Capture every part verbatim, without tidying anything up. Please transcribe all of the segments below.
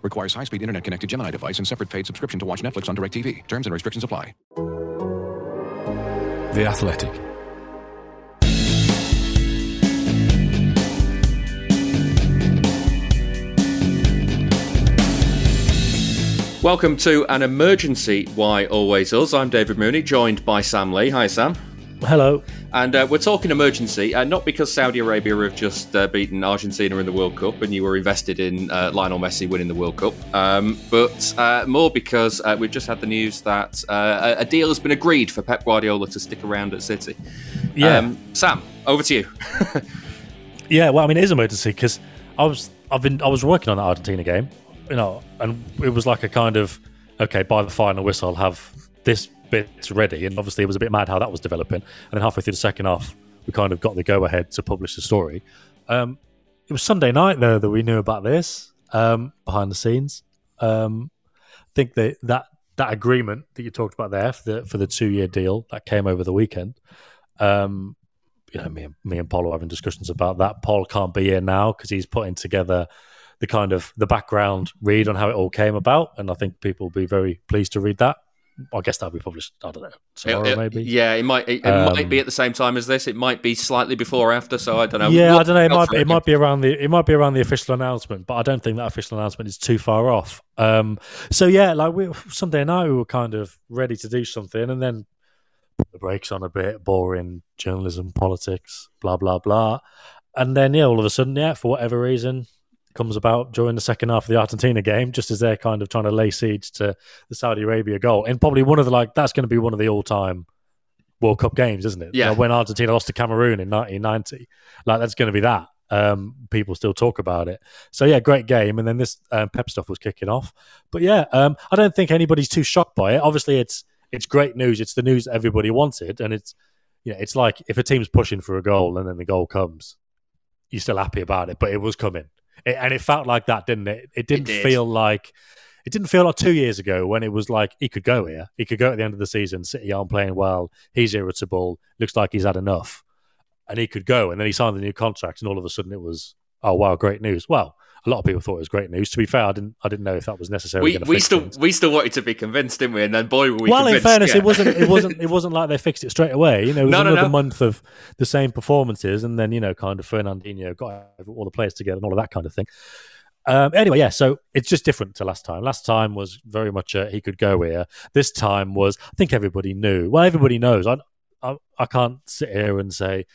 Requires high-speed internet-connected Gemini device and separate paid subscription to watch Netflix on DirecTV. Terms and restrictions apply. The Athletic. Welcome to an emergency Why Always Us. I'm David Mooney, joined by Sam Lee. Hi, Sam. Hello. And uh, we're talking emergency, uh, not because Saudi Arabia have just uh, beaten Argentina in the World Cup and you were invested in uh, Lionel Messi winning the World Cup, um, but uh, more because uh, we've just had the news that uh, a deal has been agreed for Pep Guardiola to stick around at City. Yeah. Um, Sam, over to you. Yeah, well, I mean, it is emergency because I was I've been I was working on that Argentina game, you know, and it was like a kind of, okay, by the final whistle, have this bits ready, and obviously it was a bit mad how that was developing, and then halfway through the second half we kind of got the go ahead to publish the story. Um, it was Sunday night though that we knew about this, um, behind the scenes. um, I think that, that that agreement that you talked about there for the, for the two year deal that came over the weekend, um, you know, me and, me and Paul were having discussions about that. Paul can't be here now because he's putting together the kind of the background read on how it all came about, and I think people will be very pleased to read that. I guess that'll be published, I don't know, tomorrow it, it, maybe. Yeah, it might it, it um, might be at the same time as this. It might be slightly before or after, so I don't know. Yeah, what, I don't know. It might, be, it might be around the it might be around the official announcement, but I don't think that official announcement is too far off. Um, so yeah, like we, Sunday night we were kind of ready to do something, and then put the brakes on a bit, boring journalism, politics, blah blah blah, and then yeah, all of a sudden, yeah, for whatever reason, comes about during the second half of the Argentina game, just as they're kind of trying to lay siege to the Saudi Arabia goal. And probably one of the, like, that's going to be one of the all-time World Cup games, isn't it? Yeah. Like when Argentina lost to Cameroon in nineteen ninety, like that's going to be that. Um, people still talk about it. So yeah, great game. And then this um, Pep stuff was kicking off. But yeah, um, I don't think anybody's too shocked by it. Obviously, it's it's great news. It's the news that everybody wanted, and it's yeah, you know, it's like if a team's pushing for a goal and then the goal comes, you're still happy about it. But it was coming. It, and it felt like that, didn't it? It didn't it did. feel like it didn't feel like two years ago when it was like he could go here, he could go at the end of the season. City aren't playing well, he's irritable, looks like he's had enough, and he could go. And then he signed the new contract, and all of a sudden it was, oh wow, great news. Well, a lot of people thought it was great news. To be fair, I didn't I didn't know if that was necessarily going to fix still, things. We still wanted to be convinced, didn't we? And then boy, were we well, convinced. Well, in fairness, yeah. it wasn't it wasn't it wasn't like they fixed it straight away. You know, it was no, another no, no. month of the same performances, and then, you know, kind of Fernandinho got all the players together and all of that kind of thing. Um, anyway, yeah, so it's just different to last time. Last time was very much a, he could go here. This time was, I think everybody knew. Well, everybody knows. I I, I can't sit here and say,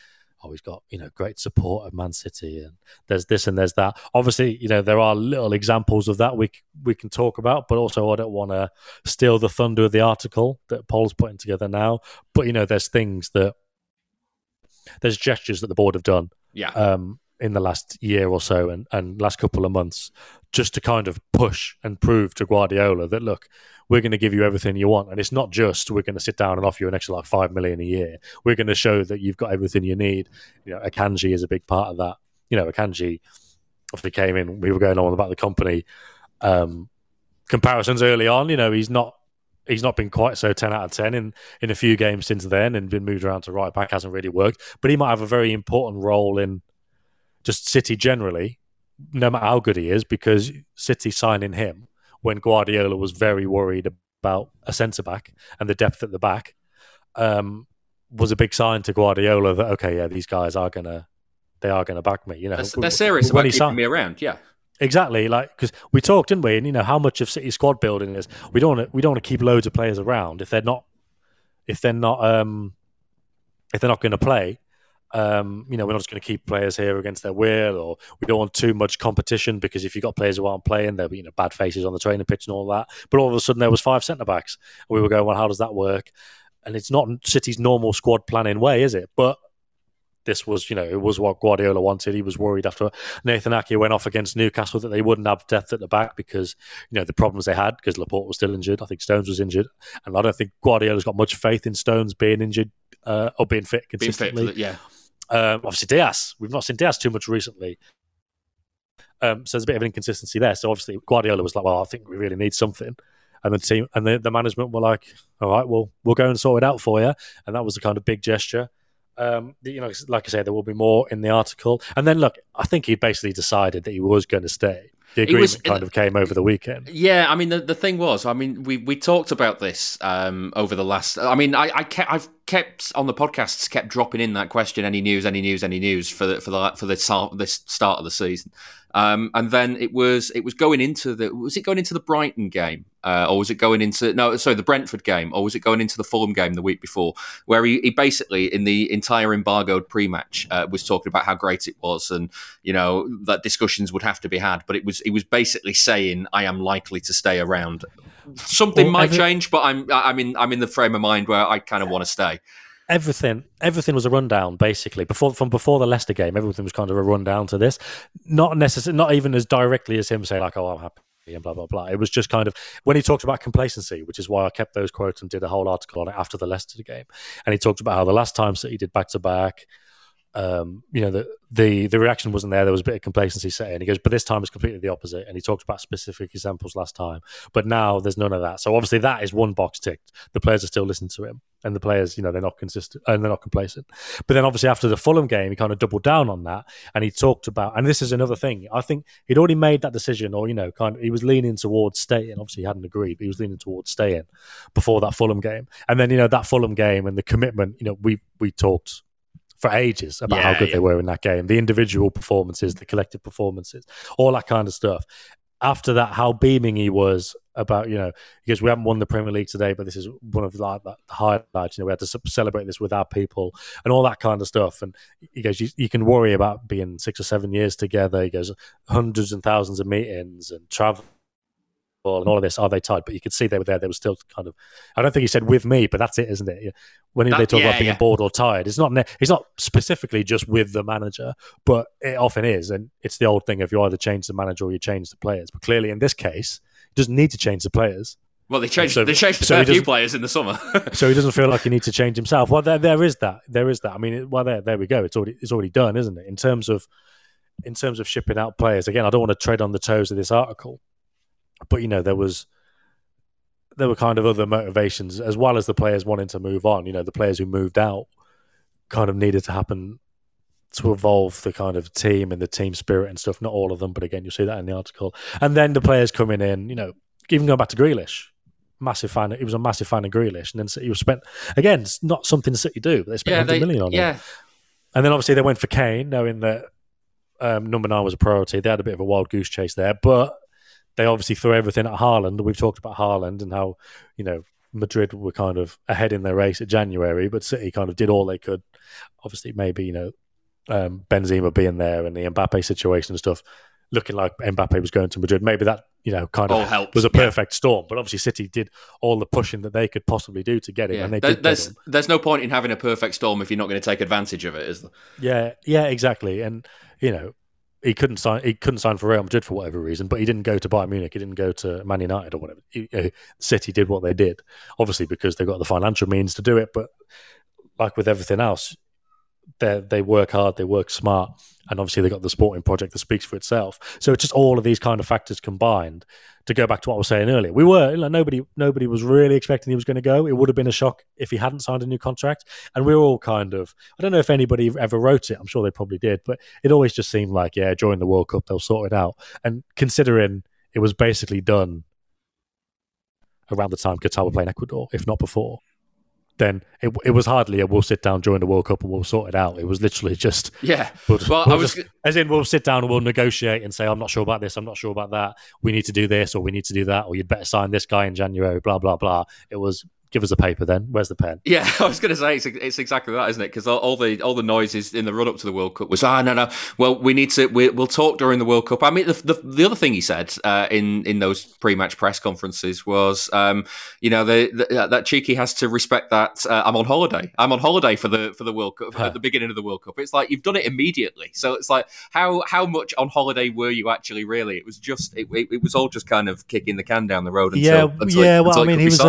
oh, he's got, you know, great support at Man City, and there's this and there's that. Obviously, you know, there are little examples of that we we can talk about, but also I don't want to steal the thunder of the article that Paul's putting together now. But, you know, there's things that, there's gestures that the board have done yeah. um, in the last year or so and, and last couple of months just to kind of push and prove to Guardiola that, look, we're going to give you everything you want. And it's not just we're going to sit down and offer you an extra like five million a year. We're going to show that you've got everything you need. You know, Akanji is a big part of that. You know, Akanji obviously came in, we were going on about the company um, comparisons early on. You know, he's not he's not been quite so ten out of ten in, in a few games since then, and been moved around to right back, hasn't really worked. But he might have a very important role in just City generally, no matter how good he is, because City signing him when Guardiola was very worried about a centre-back and the depth at the back, um, was a big sign to Guardiola that, okay, yeah, these guys are going to, they are going to back me. You know, They're, they're serious about keeping signed. me around, yeah. Exactly, like, because we talked, didn't we, and, you know, how much of City squad building is, we don't want to, we don't want to keep loads of players around if they're not, if they're not, um, if they're not going to play. Um, you know, we're not just going to keep players here against their will, or we don't want too much competition because if you've got players who aren't playing, they'll be, you know, bad faces on the training pitch and all that. But all of a sudden there was five centre-backs. We were going, well, how does that work? And it's not City's normal squad planning way, is it? But this was, you know, it was what Guardiola wanted. He was worried after Nathan Ake went off against Newcastle that they wouldn't have depth at the back because, you know, the problems they had, because Laporte was still injured. I think Stones was injured. And I don't think Guardiola's got much faith in Stones being injured uh, or being fit consistently. Being fit, yeah. Um, obviously, Diaz. We've not seen Diaz too much recently. Um, so there's a bit of an inconsistency there. So obviously, Guardiola was like, well, I think we really need something. And the team and the, the management were like, all right, well, we'll go and sort it out for you. And that was the kind of big gesture. Um, you know, like I say, there will be more in the article. And then, look, I think he basically decided that he was going to stay. The agreement was, kind of came over the weekend. Yeah, I mean, the, the thing was, I mean, we, we talked about this um, over the last... I mean, I, I kept, I've kept, on the podcasts, kept dropping in that question, any news, any news, any news, for the, for the, for the start, this start of the season. Um, and then it was it was going into the... Was it going into the Brighton game? Uh, or was it going into... No, sorry, the Brentford game. Or was it going into the Fulham game the week before? Where he, he basically, in the entire embargoed pre-match, uh, was talking about how great it was and, you know, that discussions would have to be had. But it was... He was basically saying, "I am likely to stay around. Something well, might every, change, but I'm, I'm in, I'm in the frame of mind where I kind of want to stay." Everything, everything was a rundown basically before from before the Leicester game. Everything was kind of a rundown to this, not necessarily, not even as directly as him saying like, "Oh, I'm happy." And blah blah blah. It was just kind of when he talked about complacency, which is why I kept those quotes and did a whole article on it after the Leicester game. And he talked about how the last time City did back to back. Um, you know, the, the the reaction wasn't there. There was a bit of complacency set in. He goes, but this time it's completely the opposite. And he talked about specific examples last time, but now there's none of that. So obviously that is one box ticked. The players are still listening to him, and the players, you know, they're not consistent and they're not complacent. But then obviously after the Fulham game, he kind of doubled down on that, and he talked about. And this is another thing. I think he'd already made that decision, or you know, kind of he was leaning towards staying. Obviously he hadn't agreed, but he was leaning towards staying before that Fulham game. And then you know that Fulham game and the commitment. You know, we we talked. For ages about yeah, how good yeah. they were in that game, the individual performances, the collective performances, all that kind of stuff. After that, how beaming he was about, you know, because we haven't won the Premier League today, but this is one of like the highlights. You know, we had to celebrate this with our people and all that kind of stuff. And he goes, you, you can worry about being six or seven years together. He goes, hundreds and thousands of meetings and travel. And all of this, are they tied? But you could see they were there. They were still kind of. I don't think he said with me, but that's it, isn't it? When that, they talk yeah, about being yeah. bored or tired, it's not. It's not specifically just with the manager, but it often is, and it's the old thing of you either change the manager or you change the players. But clearly, in this case, he doesn't need to change the players. Well, they changed. So, they changed so a few players in the summer, so he doesn't feel like he needs to change himself. Well, there, there is that. There is that. I mean, well, there, there we go. It's already, it's already done, isn't it? In terms of, in terms of shipping out players. Again, I don't want to tread on the toes of this article. But, you know, there was there were kind of other motivations as well as the players wanting to move on. You know, the players who moved out kind of needed to happen to evolve the kind of team and the team spirit and stuff. Not all of them, but again, you'll see that in the article. And then the players coming in, you know, even going back to Grealish, massive fan. He was a massive fan of Grealish. And then City was spent, again, it's not something City do, but they spent yeah, one hundred million on yeah. him. And then obviously they went for Kane, knowing that um, number nine was a priority. They had a bit of a wild goose chase there, but... They obviously threw everything at Haaland. We've talked about Haaland and how, you know, Madrid were kind of ahead in their race at January, but City kind of did all they could. Obviously, maybe, you know, um, Benzema being there and the Mbappe situation and stuff, looking like Mbappe was going to Madrid. Maybe that, you know, kind all of helped. Was a perfect yeah. storm. But obviously, City did all the pushing that they could possibly do to get him. Yeah. And they there, did there's, him. There's no point in having a perfect storm if you're not going to take advantage of it, is there? Yeah, yeah, exactly. And, you know, He couldn't sign. He couldn't sign for Real Madrid for whatever reason, but he didn't go to Bayern Munich. He didn't go to Man United or whatever. He, you know, City did what they did, obviously because they've got the financial means to do it. But like with everything else, they they work hard, they work smart, and obviously they got the sporting project that speaks for itself. So it's just all of these kind of factors combined. To go back to what I was saying earlier, we were like, nobody nobody was really expecting he was going to go. It would have been a shock if he hadn't signed a new contract, and we were all kind of. I don't know if anybody ever wrote it. I'm sure they probably did, but it always just seemed like yeah, during the World Cup they'll sort it out. And considering it was basically done around the time Qatar were playing Ecuador, if not before. Then it it was hardly a we'll sit down during the World Cup and we'll sort it out. It was literally just yeah. We'll, well, we'll I was just, as in we'll sit down and we'll negotiate and say I'm not sure about this, I'm not sure about that. We need to do this or we need to do that, or you'd better sign this guy in January. Blah blah blah. It was give us the paper then. Where's the pen? Yeah, I was going to say it's, it's exactly that, isn't it? Because all, all the all the noises in the run up to the World Cup was ah no no. Well, we need to we, we'll talk during the World Cup. I mean, the the, the other thing he said uh, in in those pre-match press conferences was, um, you know, the, the, that Cheeky has to respect that uh, I'm on holiday. I'm on holiday for the for the World Cup huh. at the beginning of the World Cup. It's like you've done it immediately. So it's like how how much on holiday were you actually really? It was just it it, it was all just kind of kicking the can down the road. Until, yeah, until yeah. It, well, I mean, he was.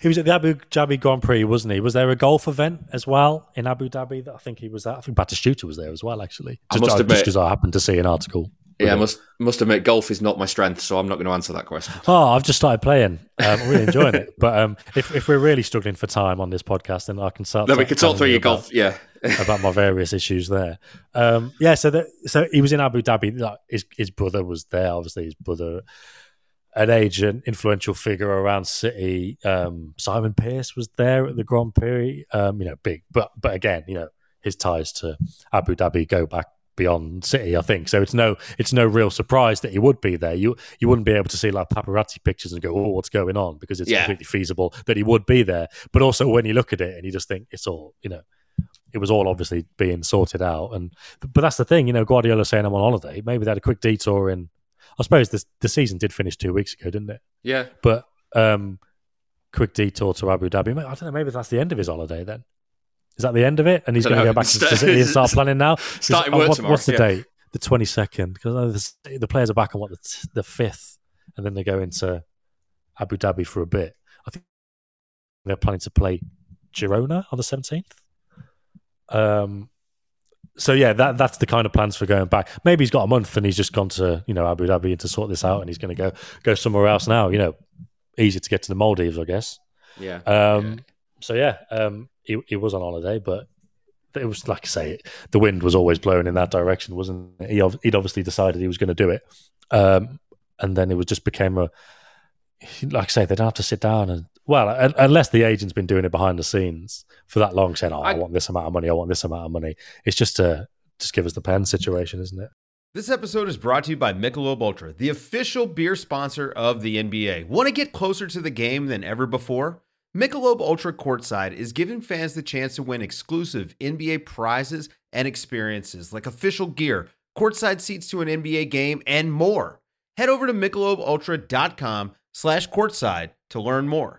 He was at the Abu Dhabi Grand Prix, wasn't he? Was there a golf event as well in Abu Dhabi? That I think he was at. I think Batistuta was there as well, actually. Just, I must admit, just because I happened to see an article. Yeah, I must must admit, golf is not my strength, so I'm not going to answer that question. Oh, I've just started playing. I'm um, really enjoying it. But um, if if we're really struggling for time on this podcast, then I can start. No, we can talk through your about, golf. Yeah, about my various issues there. Um, yeah, so that, so he was in Abu Dhabi. Like, his his brother was there. Obviously, his brother. An agent, influential figure around City, um, Simon Pearce was there at the Grand Prix. Um, you know, big, but but again, you know, his ties to Abu Dhabi go back beyond City, I think. So it's no it's no real surprise that he would be there. You you wouldn't be able to see like paparazzi pictures and go, oh, what's going on? Because it's yeah. completely feasible that he would be there. But also when you look at it and you just think it's all, you know, it was all obviously being sorted out. And but that's the thing, you know, Guardiola saying I'm on holiday. Maybe they had a quick detour in. I suppose this, the season did finish two weeks ago, didn't it? Yeah. But um, quick detour to Abu Dhabi. I don't know, maybe that's the end of his holiday then. Is that the end of it? And he's going to go back to City and start planning now? Starting work oh, what, tomorrow. What's the yeah. date? The twenty-second. Because the, the players are back on what, the, the fifth. And then they go into Abu Dhabi for a bit. I think they're planning to play Girona on the seventeenth. Um. So yeah, that that's the kind of plans for going back. Maybe he's got a month and he's just gone to, you know, Abu Dhabi to sort this out, and he's going to go go somewhere else now. You know, easier to get to the Maldives, I guess. Yeah. Um. Yeah. So yeah, um, he he was on holiday, but it was like I say, the wind was always blowing in that direction, wasn't it? He he'd obviously decided he was going to do it, um, and then it was just became a like I say, they don't have to sit down and. Well, unless the agent's been doing it behind the scenes for that long, saying, oh, I, I want this amount of money, I want this amount of money. It's just a just give us the pen situation, isn't it? This episode is brought to you by Michelob Ultra, the official beer sponsor of the N B A. Want to get closer to the game than ever before? Michelob Ultra Courtside is giving fans the chance to win exclusive N B A prizes and experiences like official gear, courtside seats to an N B A game, and more. Head over to MichelobUltra.com slash courtside to learn more.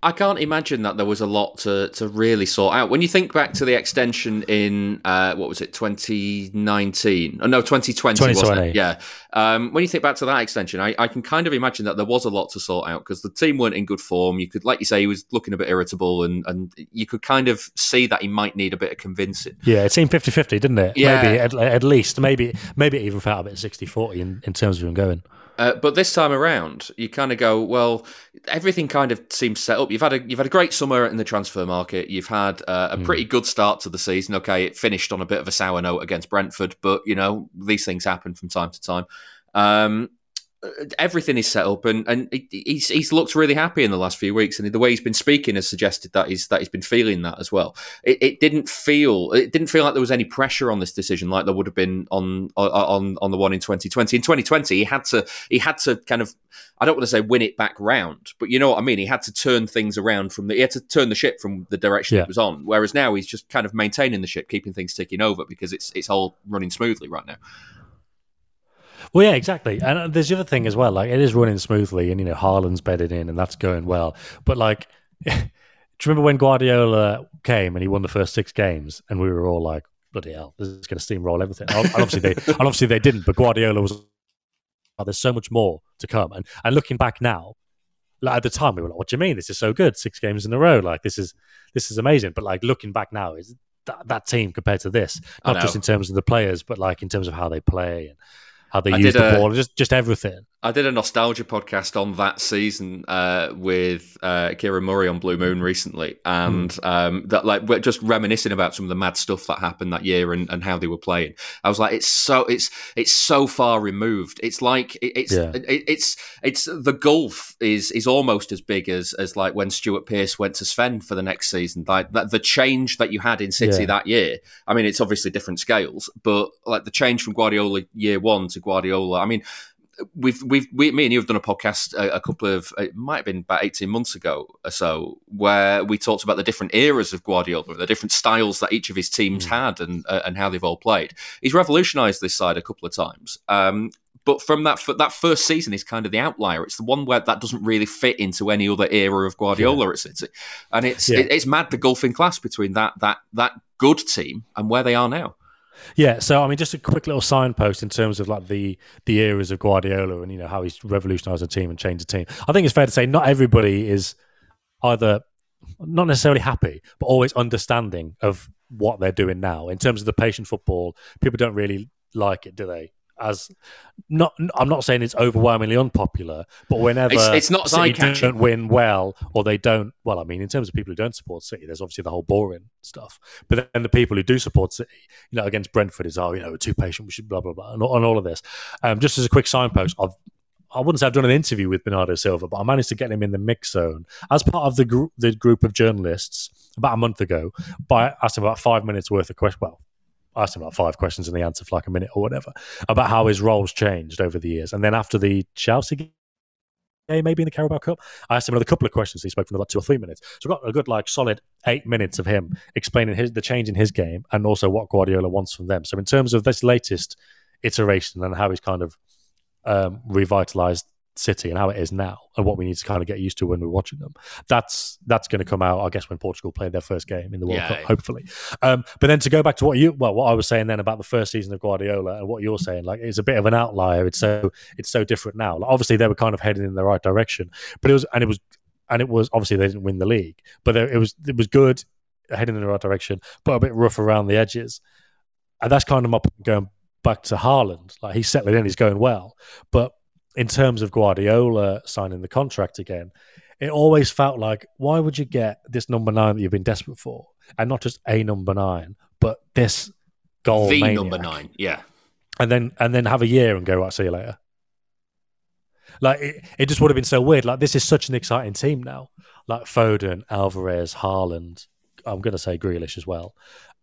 I can't imagine that there was a lot to, to really sort out. When you think back to the extension in, uh, what was it, twenty nineteen? Oh, no, twenty twenty, wasn't it? Yeah. Um, when you think back to that extension, I, I can kind of imagine that there was a lot to sort out because the team weren't in good form. You could, like you say, he was looking a bit irritable and, and you could kind of see that he might need a bit of convincing. Yeah, it seemed fifty-fifty, didn't it? Yeah. Maybe, at, at least. Maybe maybe it even felt a bit sixty forty in, in terms of him going. Uh, but this time around, you kind of go, well, everything kind of seems set up. You've had a you've had a great summer in the transfer market. You've had uh, a mm. pretty good start to the season. Okay, it finished on a bit of a sour note against Brentford, but you know these things happen from time to time. Um, everything is set up, and and he's he's looked really happy in the last few weeks, and the way he's been speaking has suggested that he's that he's been feeling that as well. It, it didn't feel it didn't feel like there was any pressure on this decision like there would have been on on on the one in twenty twenty. In twenty twenty, he had to he had to kind of I don't want to say win it back round, but you know what I mean. He had to turn things around from the he had to turn the ship from the direction yeah. it was on. Whereas now he's just kind of maintaining the ship, keeping things ticking over because it's it's all running smoothly right now. Well, yeah, exactly. And there's the other thing as well. Like, it is running smoothly and, you know, Haaland's bedded in and that's going well. But, like, do you remember when Guardiola came and he won the first six games and we were all like, bloody hell, this is going to steamroll everything. And obviously, they, and obviously they didn't, but Guardiola was, oh, there's so much more to come. And, and looking back now, like at the time, we were like, what do you mean? This is so good. Six games in a row. Like, this is this is amazing. But, like, looking back now, is that, that team compared to this, not just in terms of the players, but, like, in terms of how they play and how they I used the a, ball, just just everything. I did a nostalgia podcast on that season uh, with uh, Kieran Murray on Blue Moon recently, and mm. um, that like we're just reminiscing about some of the mad stuff that happened that year and, and how they were playing. I was like, it's so it's it's so far removed. It's like it, it's yeah. it, it's it's the gulf is is almost as big as as like when Stuart Pearce went to Sven for the next season. Like that, the change that you had in City yeah. that year. I mean, it's obviously different scales, but like the change from Guardiola year one to Guardiola. I mean, we've we've we, me and you have done a podcast a, a couple of it might have been about eighteen months ago or so, where we talked about the different eras of Guardiola, the different styles that each of his teams mm. had, and uh, and how they've all played. He's revolutionised this side a couple of times. Um, But from that that first season is kind of the outlier. It's the one where that doesn't really fit into any other era of Guardiola yeah. at City, and it's yeah. it, it's mad the gulf in class between that that that good team and where they are now. Yeah, so I mean, just a quick little signpost in terms of like the the eras of Guardiola and you know how he's revolutionised a team and changed a team. I think it's fair to say not everybody is either not necessarily happy, but always understanding of what they're doing now in terms of the patient football. People don't really like it, do they? As not, I'm not saying it's overwhelmingly unpopular, but whenever it's, it's not City don't win well, or they don't, well, I mean, in terms of people who don't support City, there's obviously the whole boring stuff. But then the people who do support City, you know, against Brentford is, oh, you know, we're too patient, we should blah, blah, blah, and, and all of this. Um, just as a quick signpost, I've, I wouldn't say I've done an interview with Bernardo Silva, but I managed to get him in the mix zone as part of the, gr- the group of journalists about a month ago. By asking about five minutes worth of questions, well, I asked him about five questions and he answered for like a minute or whatever about how his role's changed over the years. And then after the Chelsea game, maybe in the Carabao Cup, I asked him another couple of questions. He spoke for about two or three minutes. So I got a good, like, solid eight minutes of him explaining his, the change in his game and also what Guardiola wants from them. So in terms of this latest iteration and how he's kind of um, revitalised City and how it is now and what we need to kind of get used to when we're watching them. That's that's going to come out, I guess, when Portugal played their first game in the World yeah, Cup, yeah. hopefully. Um, but then to go back to what you, well, what I was saying then about the first season of Guardiola and what you're saying, like it's a bit of an outlier. It's so it's so different now. Like, obviously, they were kind of heading in the right direction, but it was and it was and it was obviously they didn't win the league, but it was it was good heading in the right direction, but a bit rough around the edges. And that's kind of my point going back to Haaland. Like he's settling in, he's going well, but. In terms of Guardiola signing the contract again, it always felt like, why would you get this number nine that you've been desperate for? And not just a number nine, but this goal The maniac. number nine, yeah. And then and then have a year and go, right, see you later. Like, it, it just would have been so weird. Like, this is such an exciting team now. Like, Foden, Alvarez, Haaland, I'm going to say Grealish as well.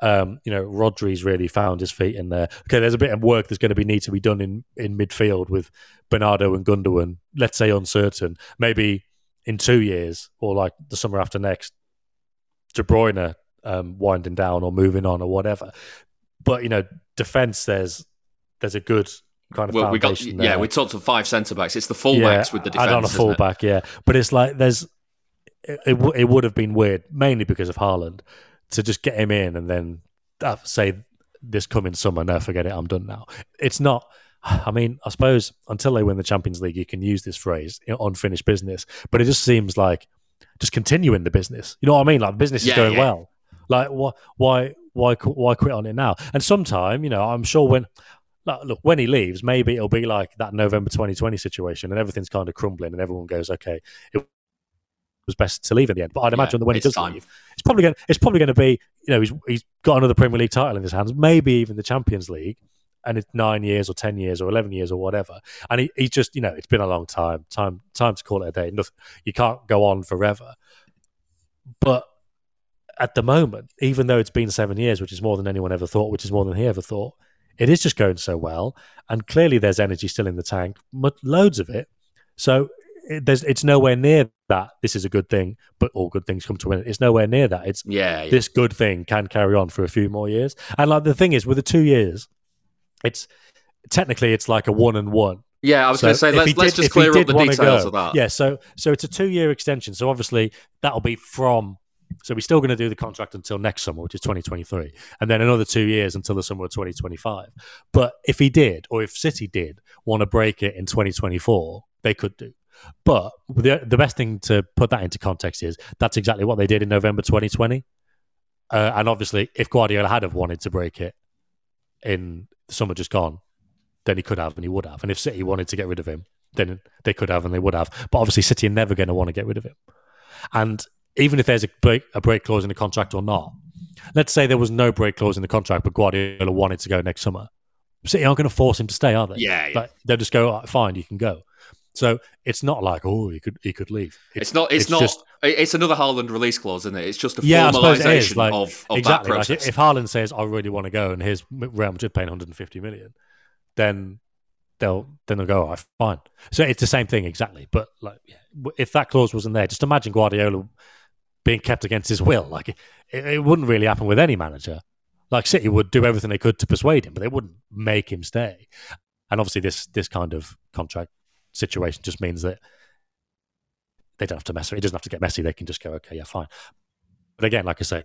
Um, you know, Rodri's really found his feet in there. Okay, there's a bit of work that's going to be need to be done in, in midfield with Bernardo and Gundogan. Let's say uncertain. Maybe in two years or like the summer after next, De Bruyne um, winding down or moving on or whatever. But you know, defence there's there's a good kind of well, foundation. We got, yeah, there. We talked to five centre backs. It's the full yeah, backs with the defence. I don't a full back, yeah. But it's like there's it it, w- it would have been weird mainly because of Haaland. To just get him in and then say this coming summer, no, forget it, I'm done now. It's not, I mean, I suppose until they win the Champions League, you can use this phrase, unfinished business, but it just seems like just continuing the business. You know what I mean? Like business yeah, is going yeah. well. Like wh- why, why, why quit on it now? And sometime, you know, I'm sure when, like, look, when he leaves, maybe it'll be like that November twenty twenty situation and everything's kind of crumbling and everyone goes, okay, it was best to leave at the end. But I'd imagine yeah, that when he does time. leave, it's probably going. It's probably going to be, you know, he's he's got another Premier League title in his hands, maybe even the Champions League, and it's nine years or ten years or eleven years or whatever. And he he just, you know, it's been a long time. Time time to call it a day. Nothing, you can't go on forever. But at the moment, even though it's been seven years, which is more than anyone ever thought, which is more than he ever thought, it is just going so well, and clearly there's energy still in the tank, loads of it. So. It, there's, it's nowhere near that this is a good thing, but all good things come to an end. It's nowhere near that. It's yeah, yeah. This good thing can carry on for a few more years. And like the thing is, with the two years, it's technically it's like a one and one. Yeah, I was so going to say let's, did, let's just clear up the details go, of that. Yeah, so so it's a two year extension. So obviously that'll be from. So we're still going to do the contract until next summer, which is twenty twenty-three, and then another two years until the summer of twenty twenty-five. But if he did, or if City did want to break it in twenty twenty-four, they could do. But the the best thing to put that into context is that's exactly what they did in November twenty twenty. Uh, and obviously, if Guardiola had have wanted to break it in the summer just gone, then he could have and he would have. And if City wanted to get rid of him, then they could have and they would have. But obviously City are never going to want to get rid of him. And even if there's a break, a break clause in the contract or not, let's say there was no break clause in the contract, but Guardiola wanted to go next summer. City aren't going to force him to stay, are they? Yeah, yeah. Like, they'll just go, oh, fine, you can go. So it's not like, oh, he could he could leave. It's, it's not. It's, it's not. Just, it's another Haaland release clause, isn't it? It's just a yeah, formalisation like, of, of exactly, that process. Like if Haaland says, "I really want to go," and here's Real Madrid paying one hundred fifty million, then they'll then they'll go, "All right, fine." So it's the same thing exactly. But like, if that clause wasn't there, just imagine Guardiola being kept against his will. Like it, it wouldn't really happen with any manager. Like City would do everything they could to persuade him, but they wouldn't make him stay. And obviously, this this kind of contract situation just means that they don't have to mess it. It doesn't have to get messy. They can just go, okay, yeah, fine. But again, like I say,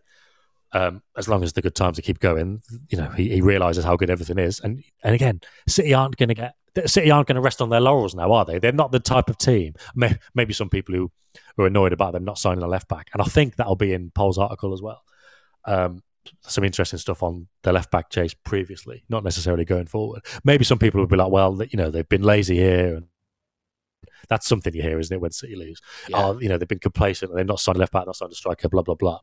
um, as long as the good times keep going, you know, he, he realizes how good everything is. And and again, City aren't going to get City aren't going to rest on their laurels now, are they? They're not the type of team. Maybe some people who are annoyed about them not signing a left back, and I think that'll be in Paul's article as well. Um, some interesting stuff on the left back chase previously, not necessarily going forward. Maybe some people will be like, well, you know, they've been lazy here and. That's something you hear, isn't it, when City lose? Yeah. Oh, you know, they've been complacent and they're not signed left back, not signed a striker, blah, blah, blah.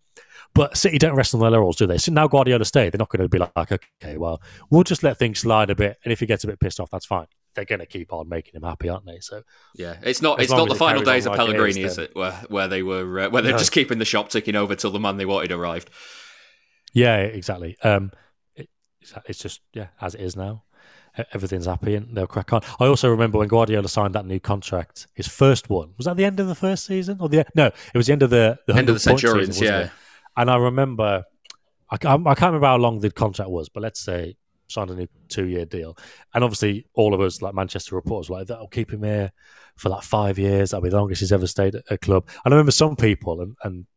But City don't rest on their laurels, do they? So now Guardiola stay, they're not going to be like, okay, well, we'll just let things slide a bit. And if he gets a bit pissed off, that's fine. They're going to keep on making him happy, aren't they? So yeah, it's not it's not the final days of Pellegrini, is it? Where where they were uh, where they're just keeping the shop ticking over till the man they wanted arrived. Yeah, exactly. Um, it, it's just yeah, as it is now. Everything's happy and they'll crack on. I also remember when Guardiola signed that new contract, his first one. Was that the end of the first season? or the No, it was the end of the... the end of the Centurions, season, yeah. It? And I remember... I, I can't remember how long the contract was, but let's say signed a new two-year deal. And obviously all of us, like Manchester reporters, were like, that'll keep him here for like five years. That'll be the longest he's ever stayed at a club. And I remember some people, and, and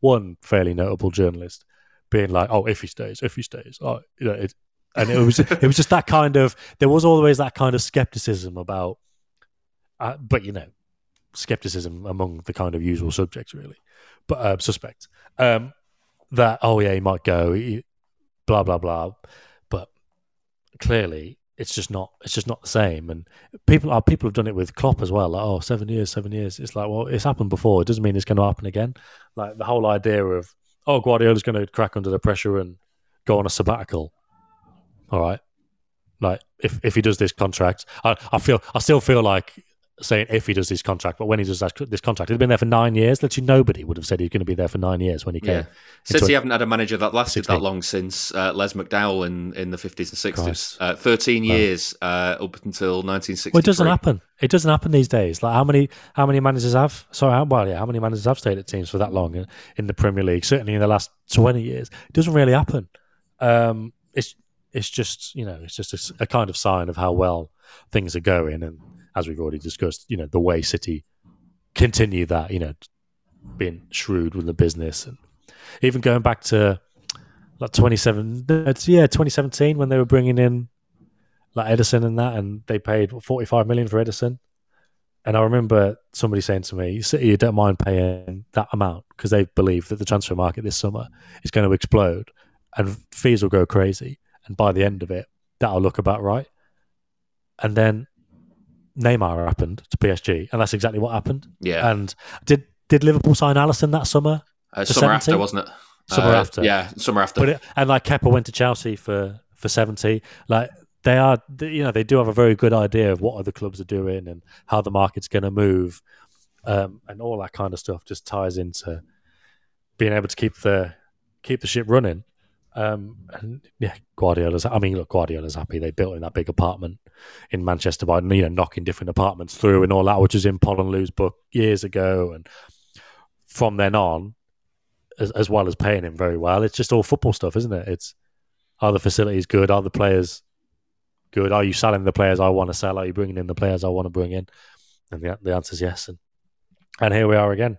one fairly notable journalist, being like, oh, if he stays, if he stays. Oh, you know, it's... And it was it was just that kind of, there was always that kind of skepticism about, uh, but you know, skepticism among the kind of usual subjects really, but uh, suspects um, that, oh yeah, he might go, he, blah, blah, blah. But clearly it's just not, it's just not the same. And people are, people have done it with Klopp as well. Like, oh, seven years, seven years. It's like, well, it's happened before. It doesn't mean it's going to happen again. Like the whole idea of, oh, Guardiola's going to crack under the pressure and go on a sabbatical. All right, like if, if he does this contract, I, I feel I still feel like saying if he does this contract, but when he does that, this contract, he'd been there for nine years. Literally nobody would have said he was going to be there for nine years when he came. Yeah. City haven't had a manager that lasted sixteen that long since uh, Les McDowell in, in the fifties and sixties. Uh, Thirteen years oh. uh, up until nineteen sixty. Well, it doesn't happen. It doesn't happen these days. Like how many how many managers have? Sorry, how, well, yeah, how many managers have stayed at teams for that long in, in the Premier League? Certainly in the last twenty years, it doesn't really happen. Um, it's It's just, you know, it's just a, a kind of sign of how well things are going. And as we've already discussed, you know, the way City continue that, you know, being shrewd with the business. And even going back to like twenty-seven, yeah, twenty seventeen when they were bringing in like Edison and that, and they paid what, forty-five million for Edison. And I remember somebody saying to me, City, you don't mind paying that amount because they believe that the transfer market this summer is going to explode and fees will go crazy. And by the end of it, that'll look about right. And then Neymar happened to P S G, and that's exactly what happened. Yeah. And did did Liverpool sign Alisson that summer? Uh, summer seventy? After, wasn't it? Summer uh, after. Yeah, summer after. But it, and like Kepa went to Chelsea for, for seventy. Like they are, you know, they do have a very good idea of what other clubs are doing and how the market's going to move, um, and all that kind of stuff. Just ties into being able to keep the keep the ship running. Um, and yeah, Guardiola's. I mean, look, Guardiola's happy. They built in that big apartment in Manchester by, you know, knocking different apartments through and all that, which was in Paul and Lou's book years ago. And from then on, as, as well as paying him very well, it's just all football stuff, isn't it? It's are the facilities good? Are the players good? Are you selling the players I want to sell? Are you bringing in the players I want to bring in? And the, the answer is yes. And, and here we are again.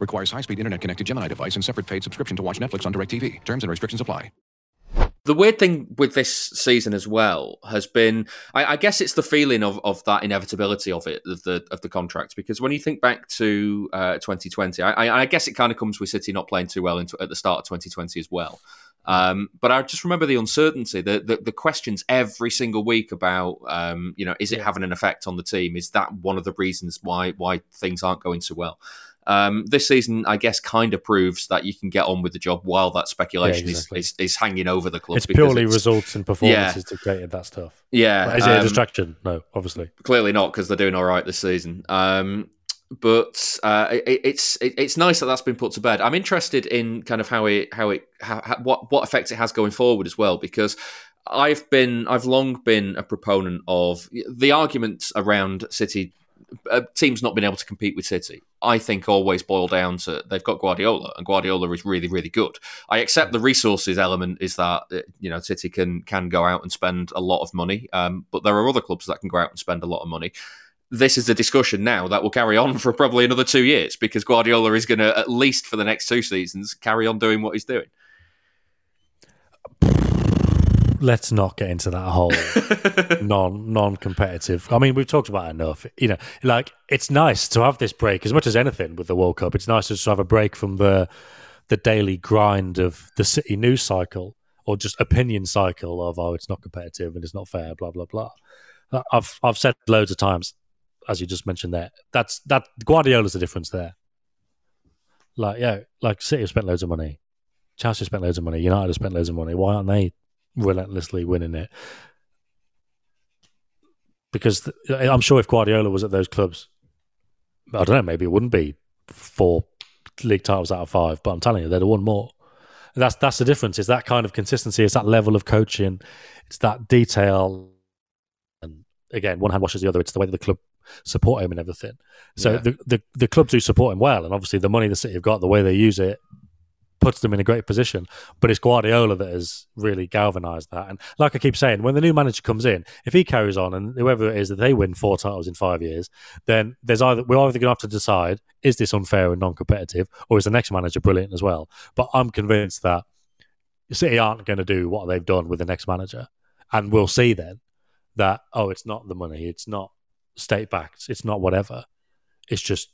Requires high-speed internet-connected Gemini device and separate paid subscription to watch Netflix on DirecTV. Terms and restrictions apply. The weird thing with this season as well has been, I, I guess it's the feeling of, of that inevitability of it, of the of the contract. Because when you think back to uh, twenty twenty, I, I guess it kind of comes with City not playing too well into, at the start of twenty twenty as well. Um, but I just remember the uncertainty, the, the the questions every single week about, um, you know, is it having an effect on the team? Is that one of the reasons why why things aren't going so well? Um, this season, I guess, kind of proves that you can get on with the job while that speculation yeah, exactly. is, is, is hanging over the club. It's purely it's, results and performances yeah. dictated that stuff. Yeah. But is um, it a distraction? No, obviously. Clearly not, because they're doing all right this season. Um, but uh, it, it's it, it's nice that that's been put to bed. I'm interested in kind of how it how it how, what what effect it has going forward as well, because I've been I've long been a proponent of the arguments around City. Uh, teams not being able to compete with City, I think, always boil down to they've got Guardiola, and Guardiola is really, really good. I accept the resources element is that, you know, City can can go out and spend a lot of money, um, but there are other clubs that can go out and spend a lot of money. This is a discussion now that will carry on for probably another two years because Guardiola is going to, at least for the next two seasons, carry on doing what he's doing. Let's not get into that whole non non competitive. I mean, we've talked about it enough. You know, like it's nice to have this break as much as anything with the World Cup. It's nice to just have a break from the the daily grind of the City news cycle or just opinion cycle of oh, it's not competitive and it's not fair, blah blah blah. I've I've said loads of times, as you just mentioned there. That's that Guardiola's the difference there. Like yeah, like City have spent loads of money, Chelsea have spent loads of money, United have spent loads of money. Why aren't they relentlessly winning it? Because th- I'm sure if Guardiola was at those clubs, I don't know, maybe it wouldn't be four league titles out of five, but I'm telling you, they'd have won more. And that's that's the difference. It's that kind of consistency. It's that level of coaching. It's that detail. And again, one hand washes the other. It's the way that the club support him and everything. So yeah. the, the the clubs who support him well, and obviously the money the City have got, the way they use it, puts them in a great position, but it's Guardiola that has really galvanised that. And like I keep saying, when the new manager comes in, if he carries on and whoever it is that they win four titles in five years, then there's either we're either going to have to decide, is this unfair and non-competitive, or is the next manager brilliant as well? But I'm convinced that City aren't going to do what they've done with the next manager. And we'll see then that, oh, it's not the money, it's not state-backed, it's not whatever. It's just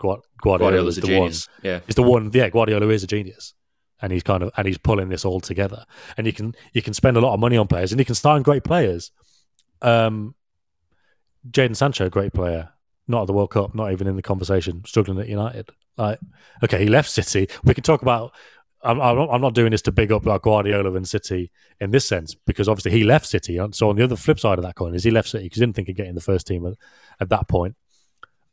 Guardiola Guardiola's is the a one. Yeah. It's the one. Yeah, Guardiola is a genius, and he's kind of and he's pulling this all together. And you can you can spend a lot of money on players, and you can sign great players. Um, Jadon Sancho, great player, not at the World Cup, not even in the conversation. Struggling at United. Like, okay, he left City. We can talk about. I'm I'm not doing this to big up like Guardiola and City in this sense, because obviously he left City. So on the other flip side of that coin is he left City because he didn't think he'd get in the first team at, at that point.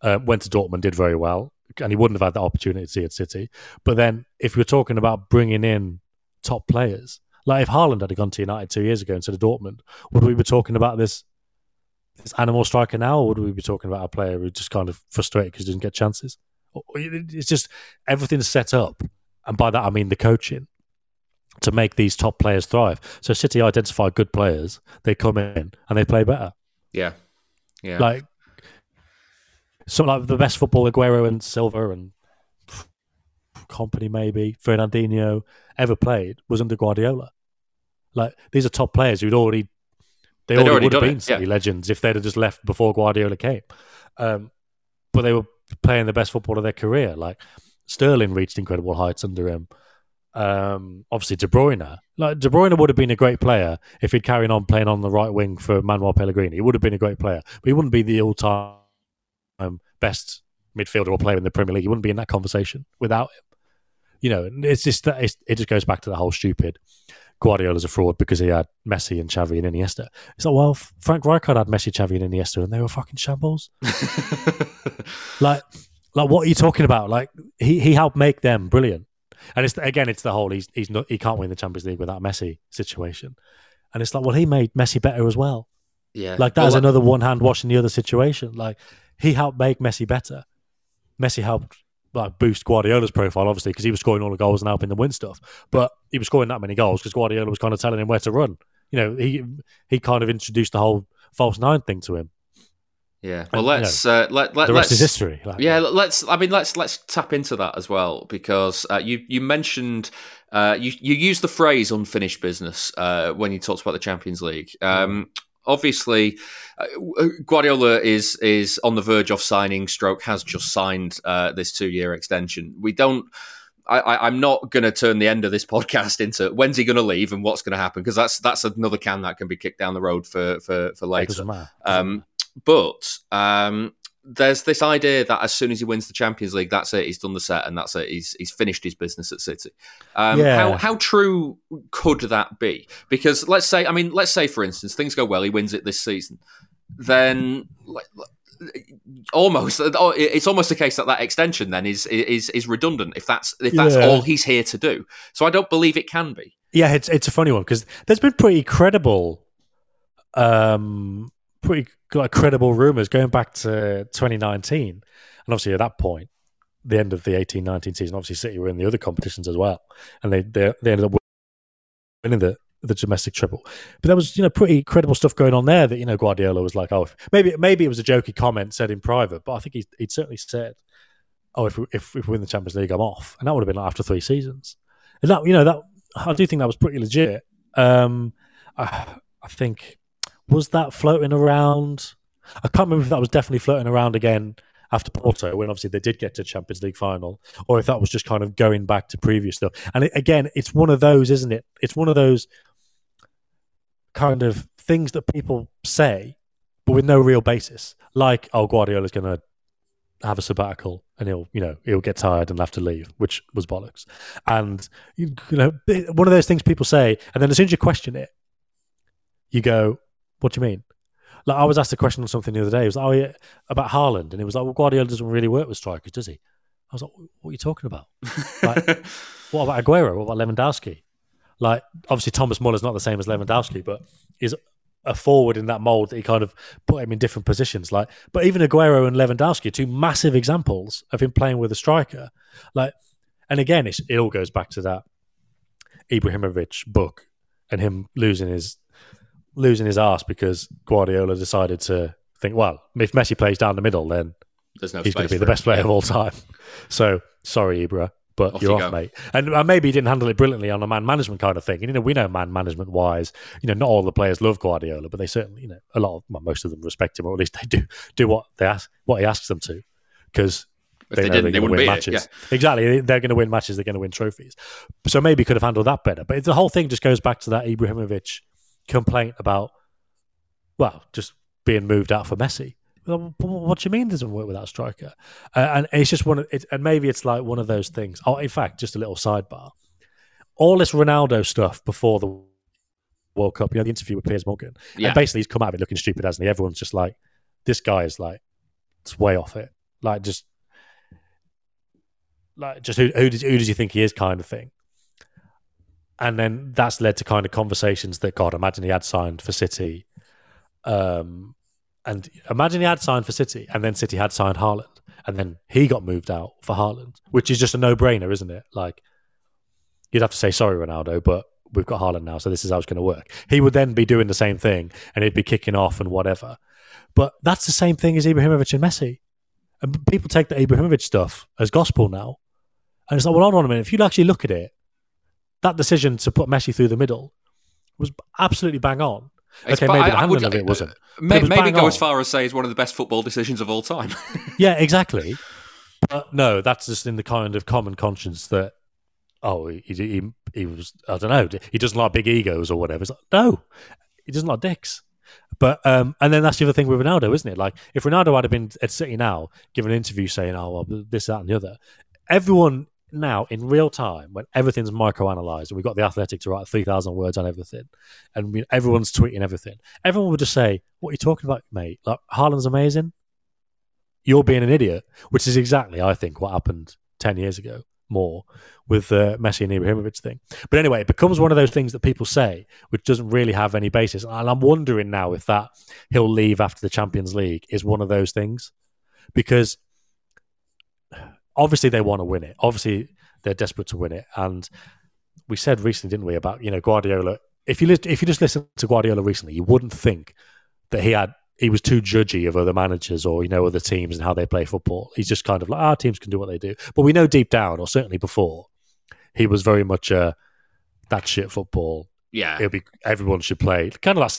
Uh, went to Dortmund, did very well, and he wouldn't have had that opportunity at City. But then if you're talking about bringing in top players, Like if Haaland had gone to United two years ago instead of Dortmund, would we be talking about this this animal striker now, or would we be talking about a player who's just kind of frustrated because he didn't get chances? It's just everything's set up, and by that I mean the coaching, to make these top players thrive. So City identify good players, they come in and they play better. Yeah, yeah. Like some like the best football, Aguero and Silva and Company, maybe Fernandinho ever played, was under Guardiola. Like these are top players who'd already they already, already would have been City yeah. legends if they'd have just left before Guardiola came. Um, but they were playing the best football of their career. Like Sterling reached incredible heights under him. Um, obviously, De Bruyne. Like De Bruyne would have been a great player if he'd carried on playing on the right wing for Manuel Pellegrini. He would have been a great player, but he wouldn't be the all-time um, best midfielder or player in the Premier League. He wouldn't be in that conversation without him. You know, it's just that it's, it just goes back to the whole stupid Guardiola's a fraud because he had Messi and Xavi and Iniesta. It's like, well, Frank Rijkaard had Messi, Xavi, and Iniesta, and they were fucking shambles. like, like what are you talking about? Like he he helped make them brilliant. And it's again, it's the whole he's he's not he can't win the Champions League without Messi situation. And it's like, well, he made Messi better as well. Yeah, like that's well, another one hand washing the other situation. Like he helped make Messi better. Messi helped like boost Guardiola's profile, obviously, because he was scoring all the goals and helping them win stuff. But he was scoring that many goals because Guardiola was kind of telling him where to run. You know, he he kind of introduced the whole false nine thing to him. Yeah, well, and, let's you know, uh, let let the rest let's, is history. Like, yeah, yeah, let's. I mean, let's let's tap into that as well because uh, you you mentioned uh, you you used the phrase "unfinished business" uh, when you talked about the Champions League. Um, mm. Obviously, Guardiola is is on the verge of signing. Stroke has just signed uh, this two year extension. We don't. I, I, I'm not going to turn the end of this podcast into when's he going to leave and what's going to happen, because that's that's another can that can be kicked down the road for for for later. It doesn't matter. Um, but um, there's this idea that as soon as he wins the Champions League, that's it. He's done the set, and that's it. He's he's finished his business at City. Um, yeah. How how true could that be? Because let's say, I mean, let's say for instance, things go well. He wins it this season, then almost it's almost a case that that extension then is is is redundant if that's if that's yeah. all he's here to do. So I don't believe it can be. Yeah, it's it's a funny one because there's been pretty credible. Um, pretty like, credible rumours going back to twenty nineteen. And obviously at that point, the end of the eighteen nineteen season, obviously City were in the other competitions as well. And they they, they ended up winning the, the domestic triple. But there was, you know, pretty credible stuff going on there that, you know, Guardiola was like, oh, maybe maybe it was a jokey comment said in private, but I think he'd, he'd certainly said, oh, if we, if we win the Champions League, I'm off. And that would have been like after three seasons. And that, you know, that I do think that was pretty legit. Um, I, I think... Was that floating around? I can't remember if that was definitely floating around again after Porto, when obviously they did get to the Champions League final, or if that was just kind of going back to previous stuff. And it, again, it's one of those, isn't it? It's one of those kind of things that people say, but with no real basis. Like, oh, Guardiola's going to have a sabbatical and he'll, you know, he'll get tired and have to leave, which was bollocks. And, you know, one of those things people say, and then as soon as you question it, you go, what do you mean? Like, I was asked a question on something the other day. It was like, oh, yeah, about Haaland. And it was like, well, Guardiola doesn't really work with strikers, does he? I was like, what are you talking about? Like, what about Aguero? What about Lewandowski? Like, obviously, Thomas Muller's not the same as Lewandowski, but is a forward in that mould that he kind of put him in different positions. Like, but even Aguero and Lewandowski are two massive examples of him playing with a striker. Like, and again, it's, it all goes back to that Ibrahimovic book and him losing his... losing his ass because Guardiola decided to think, well, if Messi plays down the middle, then there's no he's going to be the best player of all time. So, sorry, Ibra, but off you're you off, go. mate. And, and maybe he didn't handle it brilliantly on a man management kind of thing. And, you know, we know man management-wise, you know, not all the players love Guardiola, but they certainly, you know, a lot of, well, most of them respect him, or at least they do do what they ask, what he asks them to, because they, they know they're they going to win matches. It, yeah. Exactly, they're going to win matches, they're going to win trophies. So maybe he could have handled that better. But the whole thing just goes back to that Ibrahimovic complaint about, well, just being moved out for Messi. What do you mean doesn't work without striker? Uh, and it's just one of it, and maybe it's like one of those things. Oh, in fact, just a little sidebar. All this Ronaldo stuff before the World Cup, you know, the interview with Piers Morgan. Yeah. And basically he's come out of it looking stupid, hasn't he? Everyone's just like, this guy is like, it's way off it. Like just, like just who, who, does, who does he think he is kind of thing. And then that's led to kind of conversations that, God, imagine he had signed for City. Um, and imagine he had signed for City and then City had signed Haaland and then he got moved out for Haaland, which is just a no-brainer, isn't it? Like, you'd have to say, sorry, Ronaldo, but we've got Haaland now, so this is how it's going to work. He would then be doing the same thing and he'd be kicking off and whatever. But that's the same thing as Ibrahimovic and Messi. And people take the Ibrahimovic stuff as gospel now. And it's like, well, hold on a minute. If you actually look at it, that decision to put Messi through the middle was absolutely bang on. It's okay, maybe I, the handling I would, of it wasn't. May, it was maybe go on. As far as say it's one of the best football decisions of all time. Yeah, exactly. But no, that's just in the kind of common conscience that, oh, he, he, he was, I don't know, he doesn't like big egos or whatever. It's like, no, he doesn't like dicks. But um, and then that's the other thing with Ronaldo, isn't it? Like, if Ronaldo had been at City now, giving an interview saying, oh, well, this, that, and the other, everyone now in real time, when everything's microanalyzed and we've got The Athletic to write three thousand words on everything and everyone's tweeting everything, everyone would just say, what are you talking about, mate? Like, Haaland's amazing. You're being an idiot, which is exactly, I think, what happened ten years ago. More with the Messi and Ibrahimovic thing. But anyway, it becomes one of those things that people say, which doesn't really have any basis. And I'm wondering now if that he'll leave after the Champions League is one of those things, because obviously they want to win it. Obviously they're desperate to win it. And we said recently, didn't we, about, you know, Guardiola, if you, if you just listen to Guardiola recently, you wouldn't think that he had He was too judgy of other managers or, you know, other teams and how they play football. He's just kind of like, our teams can do what they do. But we know deep down, or certainly before, he was very much uh, that shit football. Yeah. It'll be, everyone should play. Kind of like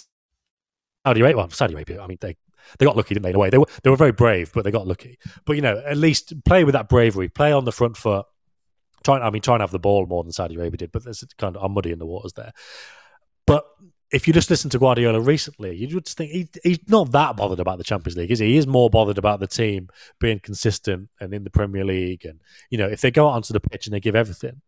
Saudi Arabia. Well, Saudi Arabia, I mean, they, they got lucky, didn't they, in a way? They were, they were very brave, but they got lucky. But, you know, at least play with that bravery. Play on the front foot. Try, I mean, try and have the ball more than Saudi Arabia did, but there's kind of, I'm muddying the waters there. But if you just listen to Guardiola recently, you would think he, he's not that bothered about the Champions League, is he? He is more bothered about the team being consistent and in the Premier League. And, you know, if they go out onto the pitch and they give everything,